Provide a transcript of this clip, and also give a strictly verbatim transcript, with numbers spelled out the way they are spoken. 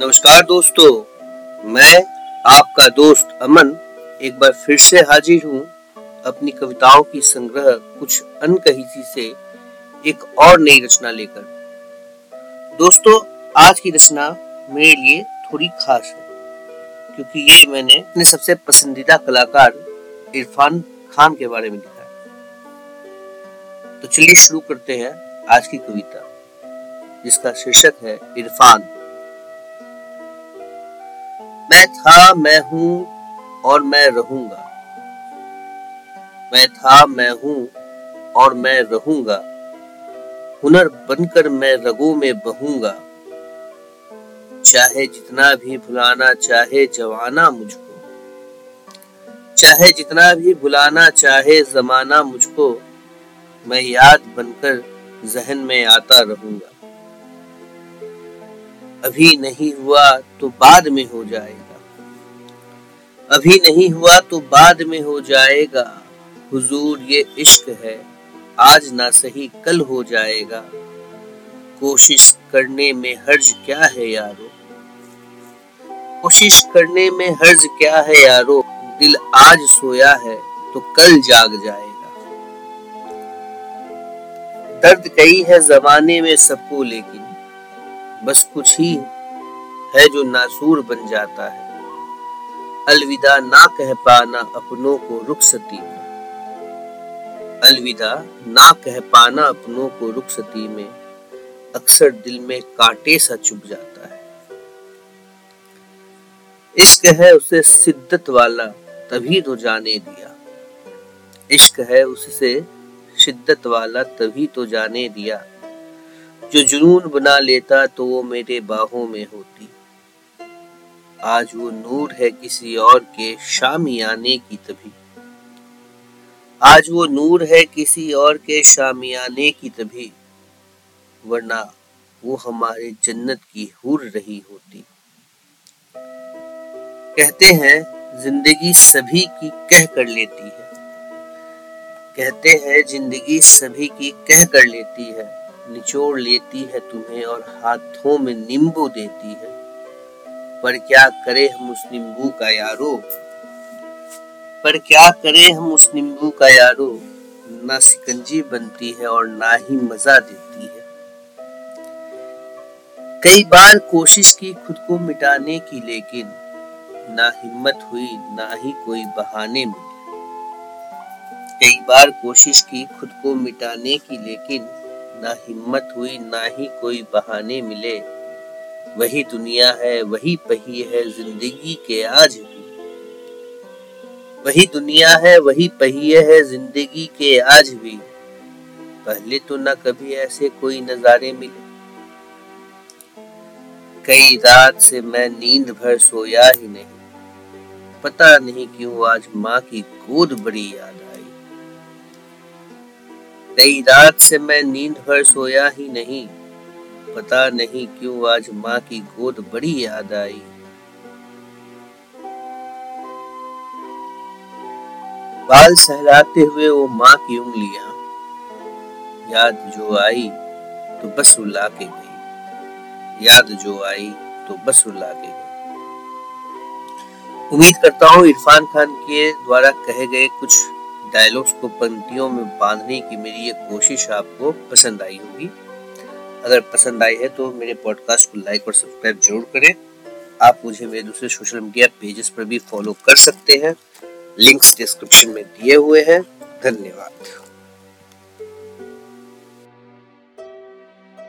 नमस्कार दोस्तों, मैं आपका दोस्त अमन एक बार फिर से हाजिर हूँ अपनी कविताओं की संग्रह कुछ अनकही सी से एक और नई रचना लेकर। दोस्तों, आज की रचना मेरे लिए थोड़ी खास है क्योंकि ये मैंने अपने सबसे पसंदीदा कलाकार इरफान खान के बारे में लिखा है। तो चलिए शुरू करते हैं आज की कविता, जिसका शीर्षक है इरफान। मैं था, मैं हूँ और मैं रहूंगा। मैं था, मैं हूँ और मैं रहूंगा। हुनर बनकर मैं रगों में बहूंगा। चाहे जितना भी भुलाना चाहे जवाना मुझको, चाहे जितना भी भुलाना चाहे जमाना मुझको, मैं याद बनकर जहन में आता रहूंगा। अभी नहीं हुआ तो बाद में हो जाएगा। अभी नहीं हुआ तो बाद में हो जाएगा। हुजूर ये इश्क है, आज ना सही कल हो जाएगा। कोशिश करने में हर्ज क्या है यारो, कोशिश करने में हर्ज क्या है यारो। दिल आज सोया है तो कल जाग जाएगा। दर्द कई है जमाने में सबको, लेकिन बस कुछ ही है जो नासूर बन जाता है। अलविदा ना कह पाना अपनों को रुखसती में, अलविदा ना कह पाना अपनों को रुखसती में, अक्सर दिल में कांटे सा चुभ जाता है। इश्क है उसे शिद्दत वाला, तभी तो जाने दिया। इश्क है उससे शिद्दत वाला, तभी तो जाने दिया। जो जुनून बना लेता तो वो मेरे बाहों में होती। आज वो नूर है किसी और के शामियाने की, तभी आज वो नूर है किसी और के शामियाने की, तभी वरना वो हमारे जन्नत की हूर रही होती। कहते हैं जिंदगी सभी की कह कर लेती है, कहते हैं जिंदगी सभी की कह कर लेती है। निचोड़ लेती है तुम्हें और हाथों में नींबू देती है, पर क्या करे हम उस नींबू का यारो, पर क्या करे हम उस नींबू का यारो। ना सिकंजी बनती है और ना ही मजा देती है। कई बार कोशिश की खुद को मिटाने की, लेकिन ना हिम्मत हुई ना ही कोई बहाने मिले। कई बार कोशिश की खुद को मिटाने की, लेकिन ना हिम्मत हुई ना ही कोई बहाने मिले। वही दुनिया है, वही पहिए है जिंदगी के आज भी। वही दुनिया है, वही पहिए है जिंदगी के आज भी। पहले तो ना कभी ऐसे कोई नजारे मिले। कई रात से मैं नींद भर सोया ही नहीं। पता नहीं क्यों आज माँ की गोद बड़ी याद। कई रात से मैं नींद भर सोया ही नहीं। पता नहीं क्यों आज माँ की गोद बड़ी याद आई। बाल सहलाते हुए वो माँ की उंगलियां, याद जो आई तो बस रुला के गई, याद जो आई तो बस रुला के गई। उम्मीद करता हूँ इरफान खान के द्वारा कहे गए कुछ डायलॉग्स को पंक्तियों में बांधने की मेरी ये कोशिश आपको पसंद आई होगी। अगर पसंद आई है तो मेरे पॉडकास्ट को लाइक और सब्सक्राइब जरूर करें। आप मुझे मेरे दूसरे सोशल मीडिया पेजेस पर भी फॉलो कर सकते हैं, लिंक्स डिस्क्रिप्शन में दिए हुए हैं। धन्यवाद।